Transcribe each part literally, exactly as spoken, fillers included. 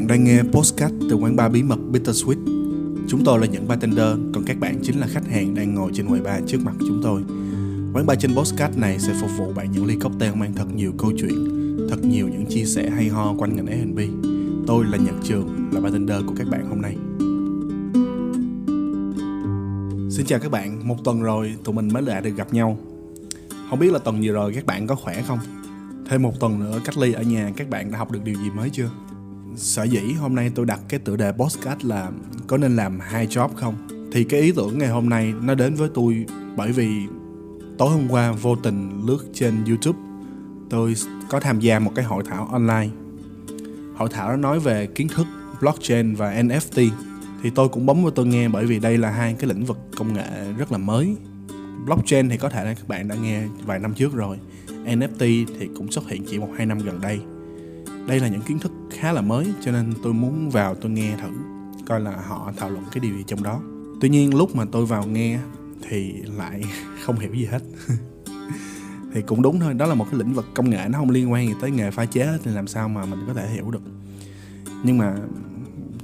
bạn đang nghe Postcard từ quán bar bí mật Bittersweet. Chúng tôi là những bartender, còn các bạn chính là khách hàng đang ngồi trên quầy bar trước mặt chúng tôi. Quán bar trên Postcard này sẽ phục vụ bạn những ly cocktail mang thật nhiều câu chuyện, thật nhiều những chia sẻ hay ho quanh ngành ép en bê. Tôi là Nhật Trường, là bartender của các bạn hôm nay. Xin chào các bạn, một tuần rồi tụi mình mới lại được gặp nhau. Không biết là tuần vừa rồi các bạn có khỏe không? Thêm một tuần nữa cách ly ở nhà, các bạn đã học được điều gì mới chưa? Sở dĩ hôm nay tôi đặt cái tựa đề podcast là có nên làm hai job không? Thì cái ý tưởng ngày hôm nay nó đến với tôi bởi vì tối hôm qua vô tình lướt trên YouTube, tôi có tham gia một cái hội thảo online. Hội thảo nó nói về kiến thức blockchain và en ép tê. Thì tôi cũng bấm vô tôi nghe bởi vì đây là hai cái lĩnh vực công nghệ rất là mới. Blockchain thì có thể là các bạn đã nghe vài năm trước rồi, en ép tê thì cũng xuất hiện chỉ một hai năm gần đây. Đây là những kiến thức khá là mới cho nên tôi muốn vào tôi nghe thử coi là họ thảo luận cái điều gì trong đó. Tuy nhiên lúc mà tôi vào nghe thì lại không hiểu gì hết. Thì cũng đúng thôi, đó là một cái lĩnh vực công nghệ nó không liên quan gì tới nghề pha chế thì làm sao mà mình có thể hiểu được. Nhưng mà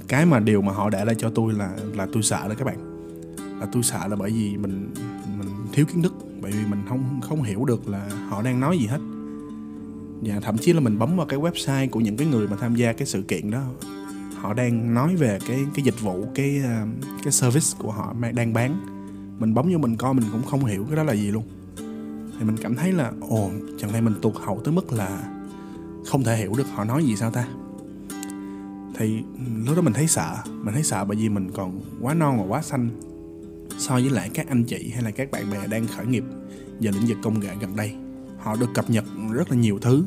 cái mà điều mà họ để lại cho tôi là là tôi sợ đó các bạn. Là tôi sợ là bởi vì mình mình thiếu kiến thức, bởi vì mình không không hiểu được là họ đang nói gì hết. Và thậm chí là mình bấm vào cái website của những cái người mà tham gia cái sự kiện đó, họ đang nói về cái cái dịch vụ, cái cái service của họ đang bán. Mình bấm vô mình coi mình cũng không hiểu cái đó là gì luôn. Thì mình cảm thấy là ồ, chẳng lẽ mình tụt hậu tới mức là không thể hiểu được họ nói gì sao ta. Thì lúc đó mình thấy sợ, mình thấy sợ bởi vì mình còn quá non và quá xanh so với lại các anh chị hay là các bạn bè đang khởi nghiệp về lĩnh vực công nghệ gần đây. Họ được cập nhật rất là nhiều thứ,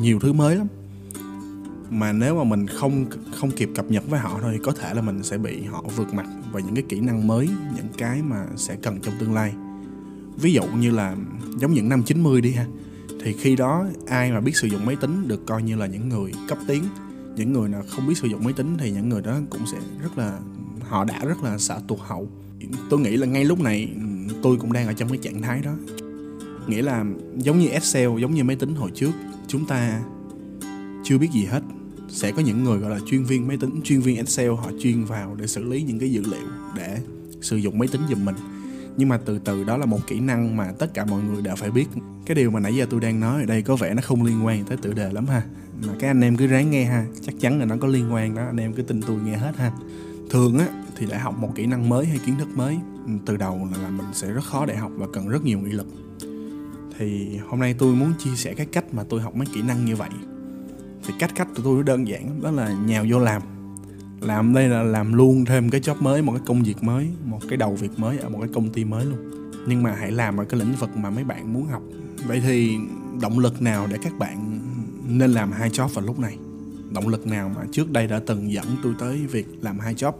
nhiều thứ mới lắm. Mà nếu mà mình không không kịp cập nhật với họ thôi, có thể là mình sẽ bị họ vượt mặt vào những cái kỹ năng mới, những cái mà sẽ cần trong tương lai. Ví dụ như là giống những năm chín mươi đi ha, thì khi đó ai mà biết sử dụng máy tính được coi như là những người cấp tiến. Những người nào không biết sử dụng máy tính thì những người đó cũng sẽ rất là, họ đã rất là sợ tụt hậu. Tôi nghĩ là ngay lúc này tôi cũng đang ở trong cái trạng thái đó. Nghĩa là giống như Excel, giống như máy tính hồi trước, chúng ta chưa biết gì hết. Sẽ có những người gọi là chuyên viên máy tính, chuyên viên Excel, họ chuyên vào để xử lý những cái dữ liệu, để sử dụng máy tính giùm mình. Nhưng mà từ từ đó là một kỹ năng mà tất cả mọi người đều phải biết. Cái điều mà nãy giờ tôi đang nói ở đây có vẻ nó không liên quan tới tựa đề lắm ha. Mà các anh em cứ ráng nghe ha, chắc chắn là nó có liên quan đó, anh em cứ tin tôi nghe hết ha. Thường á, thì để học một kỹ năng mới hay kiến thức mới, từ đầu là mình sẽ rất khó để học và cần rất nhiều nghị lực. Thì hôm nay tôi muốn chia sẻ cái cách mà tôi học mấy kỹ năng như vậy. Thì cách cách của tôi nó đơn giản, đó là nhào vô làm. Làm đây là làm luôn thêm cái job mới, một cái công việc mới, một cái đầu việc mới ở một cái công ty mới luôn. Nhưng mà hãy làm ở cái lĩnh vực mà mấy bạn muốn học. Vậy thì động lực nào để các bạn nên làm hai job vào lúc này? Động lực nào mà trước đây đã từng dẫn tôi tới việc làm hai job?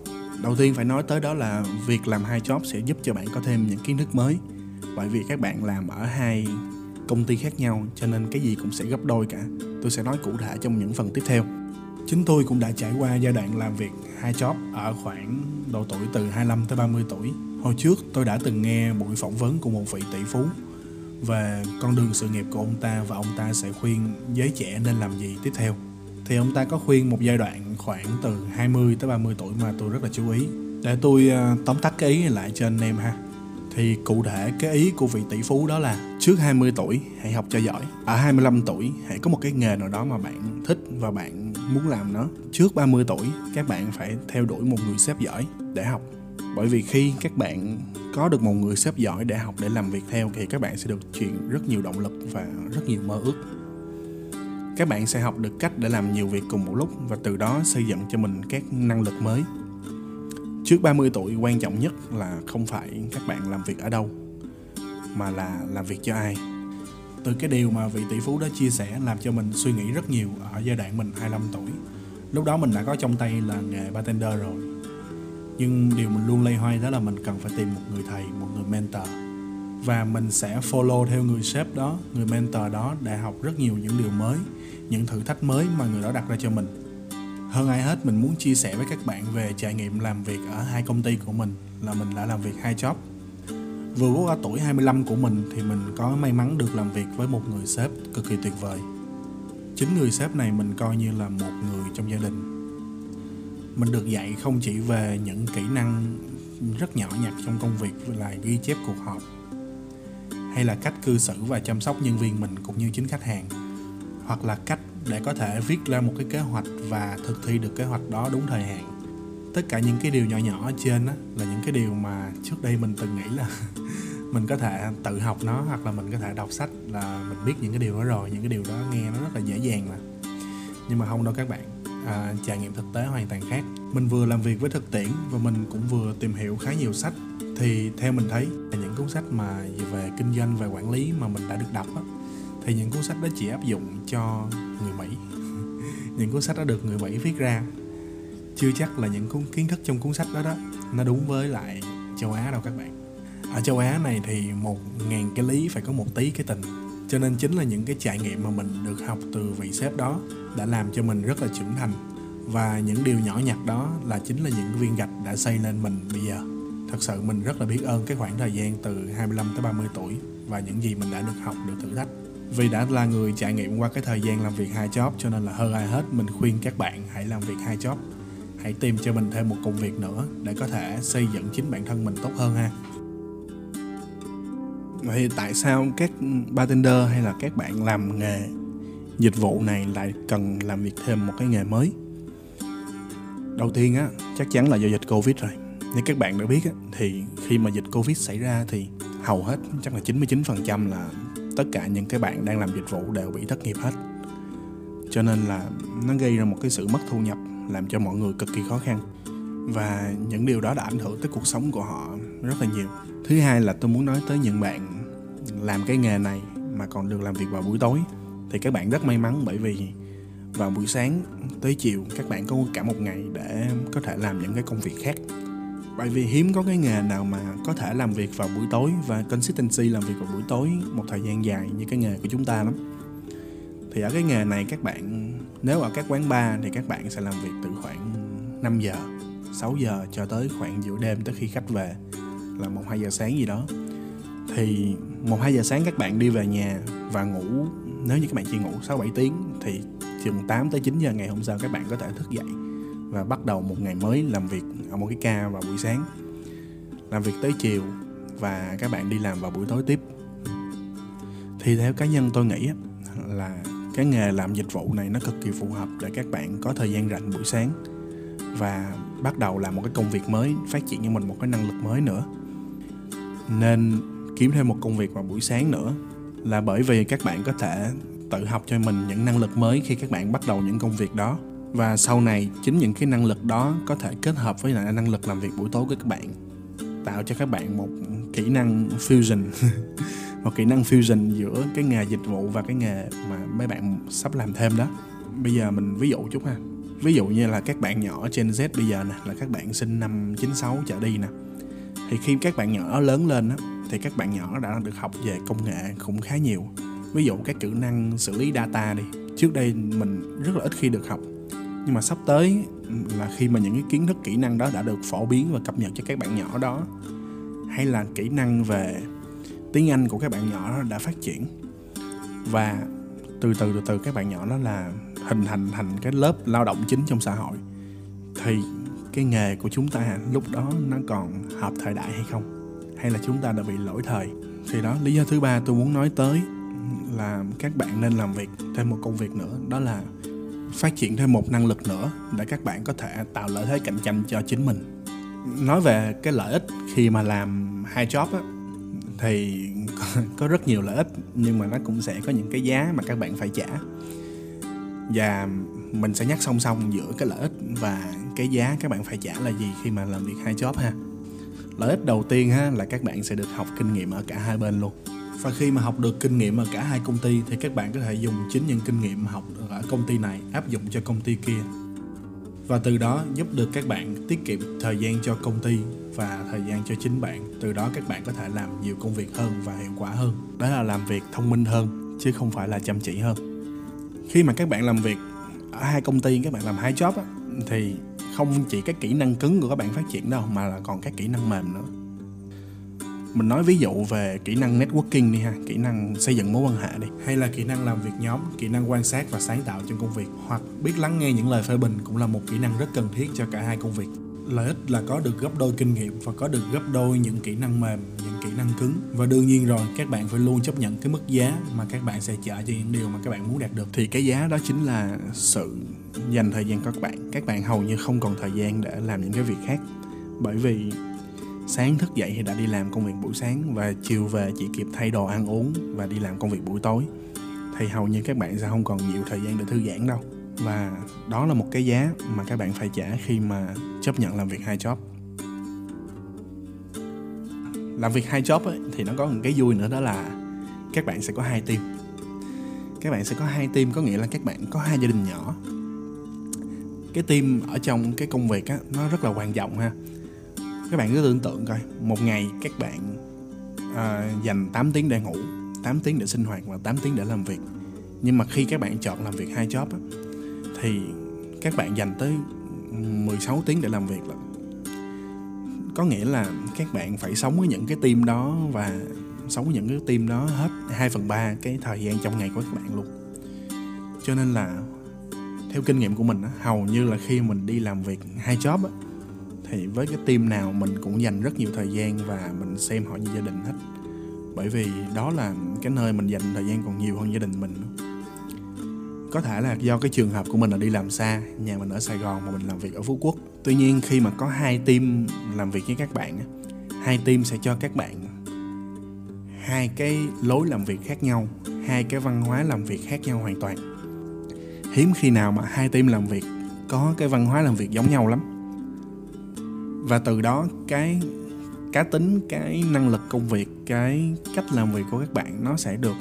Đầu tiên phải nói tới đó là việc làm hai job sẽ giúp cho bạn có thêm những kiến thức mới. Bởi vì các bạn làm ở hai công ty khác nhau cho nên cái gì cũng sẽ gấp đôi cả. Tôi sẽ nói cụ thể trong những phần tiếp theo. Chính tôi cũng đã trải qua giai đoạn làm việc hai job ở khoảng độ tuổi từ hai mươi lăm tới ba mươi tuổi. Hồi trước tôi đã từng nghe buổi phỏng vấn của một vị tỷ phú về con đường sự nghiệp của ông ta, và ông ta sẽ khuyên giới trẻ nên làm gì tiếp theo. Thì ông ta có khuyên một giai đoạn khoảng từ hai mươi tới ba mươi tuổi mà tôi rất là chú ý. Để tôi tóm tắt cái ý lại cho anh em ha. Thì cụ thể cái ý của vị tỷ phú đó là trước hai mươi tuổi hãy học cho giỏi. Ở hai mươi lăm tuổi hãy có một cái nghề nào đó mà bạn thích và bạn muốn làm nó. Trước ba mươi tuổi các bạn phải theo đuổi một người sếp giỏi để học. Bởi vì khi các bạn có được một người sếp giỏi để học, để làm việc theo, thì các bạn sẽ được truyền rất nhiều động lực và rất nhiều mơ ước. Các bạn sẽ học được cách để làm nhiều việc cùng một lúc và từ đó xây dựng cho mình các năng lực mới. Trước ba mươi tuổi quan trọng nhất là không phải các bạn làm việc ở đâu mà là làm việc cho ai. Từ cái điều mà vị tỷ phú đó chia sẻ làm cho mình suy nghĩ rất nhiều ở giai đoạn mình hai mươi lăm tuổi. Lúc đó mình đã có trong tay là nghề bartender rồi. Nhưng điều mình luôn loay hoay đó là mình cần phải tìm một người thầy, một người mentor. Và mình sẽ follow theo người sếp đó, người mentor đó để học rất nhiều những điều mới, những thử thách mới mà người đó đặt ra cho mình. Hơn ai hết mình muốn chia sẻ với các bạn về trải nghiệm làm việc ở hai công ty của mình, là mình đã làm việc hai job. Vừa bước qua tuổi hai mươi lăm của mình thì mình có may mắn được làm việc với một người sếp cực kỳ tuyệt vời. Chính người sếp này mình coi như là một người trong gia đình. mình được dạy không chỉ về những kỹ năng rất nhỏ nhặt trong công việc là ghi chép cuộc họp hay là cách cư xử và chăm sóc nhân viên mình cũng như chính khách hàng, hoặc là cách để có thể viết ra một cái kế hoạch và thực thi được kế hoạch đó đúng thời hạn. Tất cả những cái điều nhỏ nhỏ trên đó là những cái điều mà trước đây mình từng nghĩ là mình có thể tự học nó, hoặc là mình có thể đọc sách là mình biết những cái điều đó rồi, những cái điều đó nghe nó rất là dễ dàng mà. Nhưng mà không đâu các bạn, à, trải nghiệm thực tế hoàn toàn khác. Mình vừa làm việc với thực tiễn và mình cũng vừa tìm hiểu khá nhiều sách. Thì theo mình thấy là những cuốn sách mà về kinh doanh và quản lý mà mình đã được đọc á, thì những cuốn sách đó chỉ áp dụng cho người Mỹ. Những cuốn sách đó được người Mỹ viết ra, chưa chắc là những kiến thức trong cuốn sách đó đó nó đúng với lại châu Á đâu các bạn. Ở châu Á này thì một ngàn cái lý phải có một tí cái tình. Cho nên chính là những cái trải nghiệm mà mình được học từ vị sếp đó đã làm cho mình rất là trưởng thành. Và những điều nhỏ nhặt đó là chính là những viên gạch đã xây nên mình bây giờ. Thật sự mình rất là biết ơn cái khoảng thời gian từ hai mươi lăm tới ba mươi tuổi và những gì mình đã được học, được thử thách. Vì đã là người trải nghiệm qua cái thời gian làm việc hai job, cho nên là hơn ai hết mình khuyên các bạn hãy làm việc hai job. Hãy tìm cho mình thêm một công việc nữa để có thể xây dựng chính bản thân mình tốt hơn ha. Vậy tại sao các bartender hay là các bạn làm nghề dịch vụ này lại cần làm việc thêm một cái nghề mới? Đầu tiên á, chắc chắn là do dịch Covid rồi. Như các bạn đã biết á, thì khi mà dịch Covid xảy ra thì hầu hết, chắc là chín mươi chín phần trăm là tất cả những cái bạn đang làm dịch vụ đều bị thất nghiệp hết. Cho nên là nó gây ra một cái sự mất thu nhập, làm cho mọi người cực kỳ khó khăn. Và những điều đó đã ảnh hưởng tới cuộc sống của họ rất là nhiều. Thứ hai là tôi muốn nói tới những bạn làm cái nghề này mà còn được làm việc vào buổi tối. Thì các bạn rất may mắn, bởi vì vào buổi sáng tới chiều các bạn có cả một ngày để có thể làm những cái công việc khác. Bởi vì hiếm có cái nghề nào mà có thể làm việc vào buổi tối và consistency làm việc vào buổi tối một thời gian dài như cái nghề của chúng ta lắm. Thì ở cái nghề này các bạn, nếu ở các quán bar thì các bạn sẽ làm việc từ khoảng năm giờ, sáu giờ cho tới khoảng giữa đêm, tới khi khách về là một hai giờ sáng gì đó. Thì một hai giờ sáng các bạn đi về nhà và ngủ, nếu như các bạn chỉ ngủ sáu bảy tiếng thì chừng tám tới chín giờ ngày hôm sau các bạn có thể thức dậy và bắt đầu một ngày mới làm việc ở một cái ca vào buổi sáng, làm việc tới chiều và các bạn đi làm vào buổi tối tiếp. Thì theo cá nhân tôi nghĩ là cái nghề làm dịch vụ này nó cực kỳ phù hợp để các bạn có thời gian rảnh buổi sáng và bắt đầu làm một cái công việc mới, phát triển cho mình một cái năng lực mới nữa. Nên kiếm thêm một công việc vào buổi sáng nữa là bởi vì các bạn có thể tự học cho mình những năng lực mới khi các bạn bắt đầu những công việc đó. Và sau này chính những cái năng lực đó có thể kết hợp với lại năng lực làm việc buổi tối của các bạn, tạo cho các bạn một kỹ năng fusion một kỹ năng fusion giữa cái nghề dịch vụ và cái nghề mà mấy bạn sắp làm thêm đó. Bây giờ mình ví dụ chút ha. Ví dụ như là các bạn nhỏ Gen Z bây giờ nè, là các bạn sinh năm chín sáu trở đi nè. Thì khi các bạn nhỏ lớn lên á, thì các bạn nhỏ đã được học về công nghệ cũng khá nhiều. Ví dụ các kỹ năng xử lý data đi. Trước đây mình rất là ít khi được học. Nhưng mà sắp tới là khi mà những cái kiến thức kỹ năng đó đã được phổ biến và cập nhật cho các bạn nhỏ đó. Hay là kỹ năng về tiếng Anh của các bạn nhỏ đã phát triển. Và từ từ từ từ các bạn nhỏ đó là hình thành thành cái lớp lao động chính trong xã hội. Thì cái nghề của chúng ta lúc đó nó còn hợp thời đại hay không? Hay là chúng ta đã bị lỗi thời? Thì đó, lý do thứ ba tôi muốn nói tới là các bạn nên làm việc thêm một công việc nữa. Đó là phát triển thêm một năng lực nữa để các bạn có thể tạo lợi thế cạnh tranh cho chính mình. Nói về cái lợi ích khi mà làm hai job á, thì có rất nhiều lợi ích, nhưng mà nó cũng sẽ có những cái giá mà các bạn phải trả. Và mình sẽ nhắc song song giữa cái lợi ích và cái giá các bạn phải trả là gì khi mà làm việc hai job ha. Lợi ích đầu tiên ha, là các bạn sẽ được học kinh nghiệm ở cả hai bên luôn. Và khi mà học được kinh nghiệm ở cả hai công ty thì các bạn có thể dùng chính những kinh nghiệm học ở công ty này áp dụng cho công ty kia. Và từ đó giúp được các bạn tiết kiệm thời gian cho công ty và thời gian cho chính bạn. Từ đó các bạn có thể làm nhiều công việc hơn và hiệu quả hơn. Đó là làm việc thông minh hơn chứ không phải là chăm chỉ hơn. Khi mà các bạn làm việc ở hai công ty, các bạn làm hai job á, thì không chỉ các kỹ năng cứng của các bạn phát triển đâu mà là còn các kỹ năng mềm nữa. Mình nói ví dụ về kỹ năng networking đi ha, kỹ năng xây dựng mối quan hệ đi, hay là kỹ năng làm việc nhóm, kỹ năng quan sát và sáng tạo trong công việc, hoặc biết lắng nghe những lời phê bình cũng là một kỹ năng rất cần thiết cho cả hai công việc. Lợi ích là có được gấp đôi kinh nghiệm và có được gấp đôi những kỹ năng mềm, những kỹ năng cứng. Và đương nhiên rồi, các bạn phải luôn chấp nhận cái mức giá mà các bạn sẽ trả cho những điều mà các bạn muốn đạt được. Thì cái giá đó chính là sự dành thời gian của các bạn. Các bạn hầu như không còn thời gian để làm những cái việc khác, bởi vì sáng thức dậy thì đã đi làm công việc buổi sáng, và chiều về chỉ kịp thay đồ ăn uống và đi làm công việc buổi tối. Thì hầu như các bạn sẽ không còn nhiều thời gian để thư giãn đâu. Và đó là một cái giá mà các bạn phải trả khi mà chấp nhận làm việc hai job. Làm việc hai job ấy, thì nó có một cái vui nữa, đó là các bạn sẽ có hai team. Các bạn sẽ có hai team, có nghĩa là các bạn có hai gia đình nhỏ. Cái team ở trong cái công việc á, nó rất là quan trọng ha. Các bạn cứ tưởng tượng coi, một ngày các bạn à, dành tám tiếng để ngủ, tám tiếng để sinh hoạt và tám tiếng để làm việc. Nhưng mà khi các bạn chọn làm việc hai job á, thì các bạn dành tới mười sáu tiếng để làm việc lận. Có nghĩa là các bạn phải sống với những cái team đó, và sống với những cái team đó hết hai phần ba cái thời gian trong ngày của các bạn luôn. Cho nên là theo kinh nghiệm của mình á, hầu như là khi mình đi làm việc hai job á, thì với cái team nào mình cũng dành rất nhiều thời gian và mình xem họ như gia đình hết. Bởi vì đó là cái nơi mình dành thời gian còn nhiều hơn gia đình mình. Có thể là do cái trường hợp của mình là đi làm xa, nhà mình ở Sài Gòn mà mình làm việc ở Phú Quốc. Tuy nhiên khi mà có hai team làm việc với các bạn, hai team sẽ cho các bạn hai cái lối làm việc khác nhau, hai cái văn hóa làm việc khác nhau hoàn toàn. Hiếm khi nào mà hai team làm việc có cái văn hóa làm việc giống nhau lắm. Và từ đó cái cá tính, cái năng lực công việc, cái cách làm việc của các bạn nó sẽ được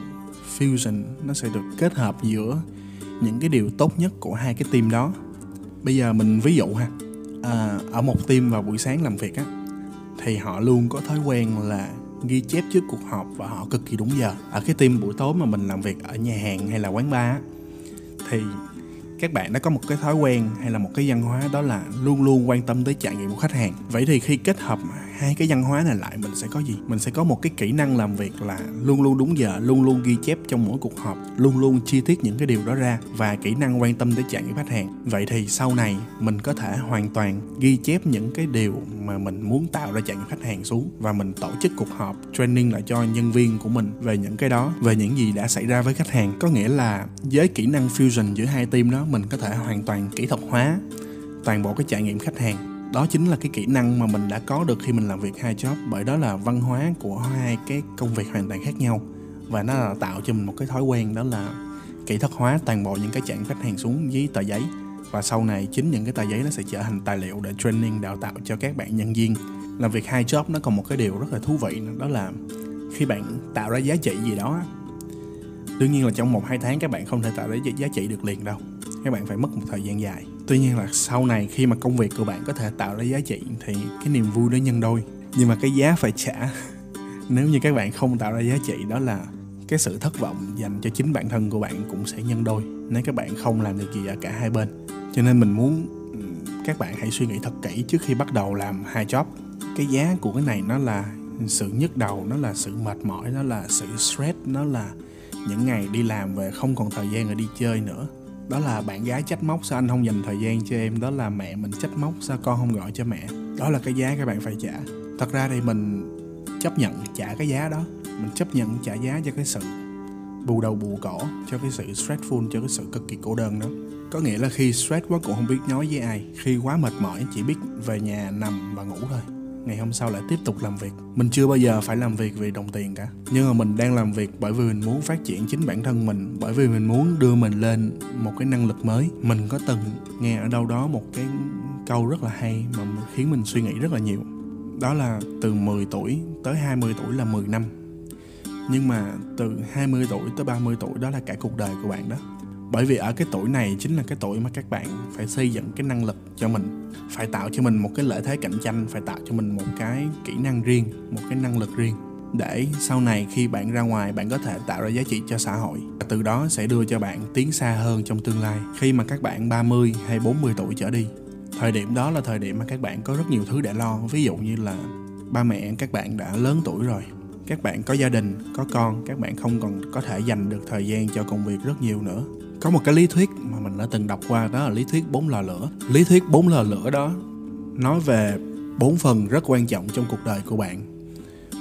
fusion, nó sẽ được kết hợp giữa những cái điều tốt nhất của hai cái team đó. Bây giờ mình ví dụ ha, à, ở một team vào buổi sáng làm việc á, thì họ luôn có thói quen là ghi chép trước cuộc họp và họ cực kỳ đúng giờ. Ở cái team buổi tối mà mình làm việc ở nhà hàng hay là quán bar á, thì các bạn đã có một cái thói quen hay là một cái văn hóa, đó là luôn luôn quan tâm tới trải nghiệm của khách hàng. Vậy thì khi kết hợp hai cái văn hóa này lại, mình sẽ có gì? Mình sẽ có một cái kỹ năng làm việc là luôn luôn đúng giờ, luôn luôn ghi chép trong mỗi cuộc họp, luôn luôn chi tiết những cái điều đó ra, và kỹ năng quan tâm tới trải nghiệm khách hàng. Vậy thì sau này mình có thể hoàn toàn ghi chép những cái điều mà mình muốn tạo ra trải nghiệm khách hàng xuống, và mình tổ chức cuộc họp training lại cho nhân viên của mình về những cái đó, về những gì đã xảy ra với khách hàng. Có nghĩa là với kỹ năng fusion giữa hai team đó, mình có thể hoàn toàn kỹ thuật hóa toàn bộ cái trải nghiệm khách hàng. Đó chính là cái kỹ năng mà mình đã có được khi mình làm việc hai job, bởi đó là văn hóa của hai cái công việc hoàn toàn khác nhau, và nó là tạo cho mình một cái thói quen, đó là kỹ thuật hóa toàn bộ những cái trạng khách hàng xuống với tờ giấy. Và sau này chính những cái tờ giấy nó sẽ trở thành tài liệu để training, đào tạo cho các bạn nhân viên. Làm việc hai job nó còn một cái điều rất là thú vị, đó là khi bạn tạo ra giá trị gì đó, đương nhiên là trong một hai tháng các bạn không thể tạo ra giá trị được liền đâu, các bạn phải mất một thời gian dài. Tuy nhiên là sau này khi mà công việc của bạn có thể tạo ra giá trị thì cái niềm vui nó nhân đôi. Nhưng mà cái giá phải trả nếu như các bạn không tạo ra giá trị, đó là cái sự thất vọng dành cho chính bản thân của bạn cũng sẽ nhân đôi nếu các bạn không làm được gì ở cả hai bên. Cho nên mình muốn các bạn hãy suy nghĩ thật kỹ trước khi bắt đầu làm hai job. Cái giá của cái này nó là sự nhức đầu, nó là sự mệt mỏi, nó là sự stress, nó là những ngày đi làm về không còn thời gian để đi chơi nữa. Đó là bạn gái trách móc sao anh không dành thời gian cho em, đó là mẹ mình trách móc sao con không gọi cho mẹ. Đó là cái giá các bạn phải trả. Thật ra thì mình chấp nhận trả cái giá đó, mình chấp nhận trả giá cho cái sự bù đầu bù cổ, cho cái sự stressful, cho cái sự cực kỳ cô đơn đó. Có nghĩa là khi stress quá cũng không biết nói với ai, khi quá mệt mỏi chỉ biết về nhà nằm và ngủ thôi, ngày hôm sau lại tiếp tục làm việc. Mình chưa bao giờ phải làm việc vì đồng tiền cả, nhưng mà mình đang làm việc bởi vì mình muốn phát triển chính bản thân mình, bởi vì mình muốn đưa mình lên một cái năng lực mới. Mình có từng nghe ở đâu đó một cái câu rất là hay mà khiến mình suy nghĩ rất là nhiều, đó là từ mười tuổi tới hai mươi tuổi là mười năm, nhưng mà từ hai mươi tuổi tới ba mươi tuổi đó là cả cuộc đời của bạn đó. Bởi vì ở cái tuổi này chính là cái tuổi mà các bạn phải xây dựng cái năng lực cho mình, phải tạo cho mình một cái lợi thế cạnh tranh, phải tạo cho mình một cái kỹ năng riêng, một cái năng lực riêng, để sau này khi bạn ra ngoài bạn có thể tạo ra giá trị cho xã hội, và từ đó sẽ đưa cho bạn tiến xa hơn trong tương lai. Khi mà các bạn ba mươi hay bốn mươi tuổi trở đi, thời điểm đó là thời điểm mà các bạn có rất nhiều thứ để lo. Ví dụ như là ba mẹ các bạn đã lớn tuổi rồi, các bạn có gia đình, có con, các bạn không còn có thể dành được thời gian cho công việc rất nhiều nữa. Có một cái lý thuyết mà mình đã từng đọc qua, đó là lý thuyết bốn lò lửa. Lý thuyết bốn lò lửa đó nói về bốn phần rất quan trọng trong cuộc đời của bạn.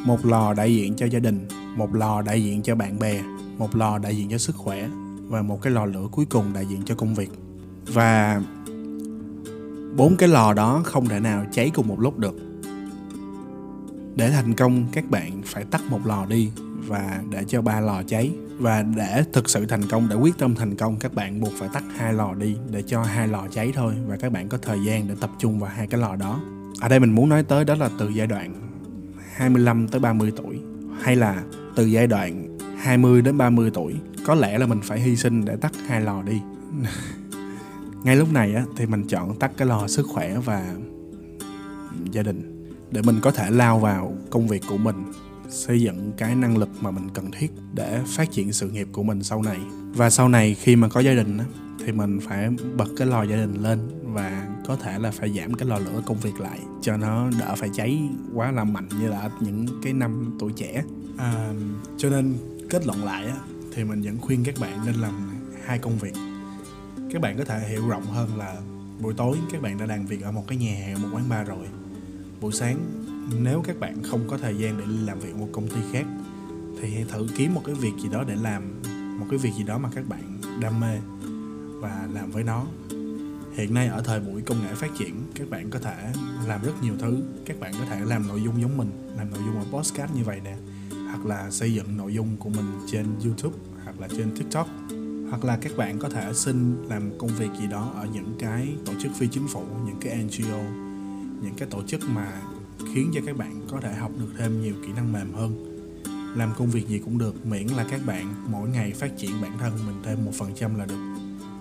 Một lò đại diện cho gia đình, một lò đại diện cho bạn bè, một lò đại diện cho sức khỏe, và một cái lò lửa cuối cùng đại diện cho công việc. Và bốn cái lò đó không thể nào cháy cùng một lúc được. Để thành công, các bạn phải tắt một lò đi và để cho ba lò cháy. Và để thực sự thành công, để quyết tâm thành công, các bạn buộc phải tắt hai lò đi để cho hai lò cháy thôi, và các bạn có thời gian để tập trung vào hai cái lò đó. Ở đây mình muốn nói tới đó là từ giai đoạn hai mươi lăm tới ba mươi tuổi, hay là từ giai đoạn hai mươi đến ba mươi tuổi, có lẽ là mình phải hy sinh để tắt hai lò đi. Ngay lúc này á, thì mình chọn tắt cái lò sức khỏe và gia đình để mình có thể lao vào công việc của mình, xây dựng cái năng lực mà mình cần thiết để phát triển sự nghiệp của mình sau này. Và sau này khi mà có gia đình á, thì mình phải bật cái lò gia đình lên và có thể là phải giảm cái lò lửa công việc lại cho nó đỡ phải cháy quá là mạnh như là những cái năm tuổi trẻ. À, cho nên kết luận lại á, thì mình vẫn khuyên các bạn nên làm hai công việc. Các bạn có thể hiểu rộng hơn là buổi tối các bạn đã làm việc ở một cái nhà hàng, một quán bar rồi. Buổi sáng nếu các bạn không có thời gian để làm việc ở một công ty khác, thì hãy thử kiếm một cái việc gì đó để làm, một cái việc gì đó mà các bạn đam mê và làm với nó. Hiện nay ở thời buổi công nghệ phát triển, các bạn có thể làm rất nhiều thứ. Các bạn có thể làm nội dung giống mình, làm nội dung ở Postcard như vậy nè, hoặc là xây dựng nội dung của mình trên YouTube, hoặc là trên TikTok, hoặc là các bạn có thể xin làm công việc gì đó ở những cái tổ chức phi chính phủ, những cái en giê ô, những cái tổ chức mà khiến cho các bạn có thể học được thêm nhiều kỹ năng mềm hơn. Làm công việc gì cũng được, miễn là các bạn mỗi ngày phát triển bản thân mình thêm một phần trăm là được.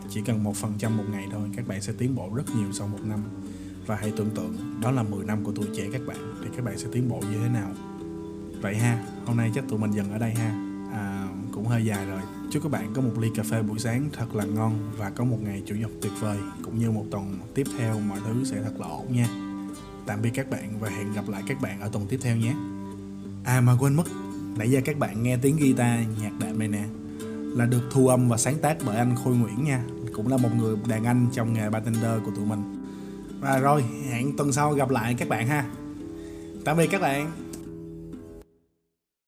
Chỉ cần một phần trăm một ngày thôi, các bạn sẽ tiến bộ rất nhiều sau một năm. Và hãy tưởng tượng đó là mười năm của tuổi trẻ các bạn, thì các bạn sẽ tiến bộ như thế nào. Vậy ha, hôm nay chắc tụi mình dừng ở đây ha. À, cũng hơi dài rồi. Chúc các bạn có một ly cà phê buổi sáng thật là ngon, và có một ngày chủ nhật tuyệt vời, cũng như một tuần tiếp theo mọi thứ sẽ thật là ổn nha. Tạm biệt các bạn và hẹn gặp lại các bạn ở tuần tiếp theo nhé. À mà quên mất, nãy giờ các bạn nghe tiếng guitar, nhạc đệm này nè, là được thu âm và sáng tác bởi anh Khôi Nguyễn nha, cũng là một người đàn anh trong nghề bartender của tụi mình. Và rồi, hẹn tuần sau gặp lại các bạn ha. Tạm biệt các bạn.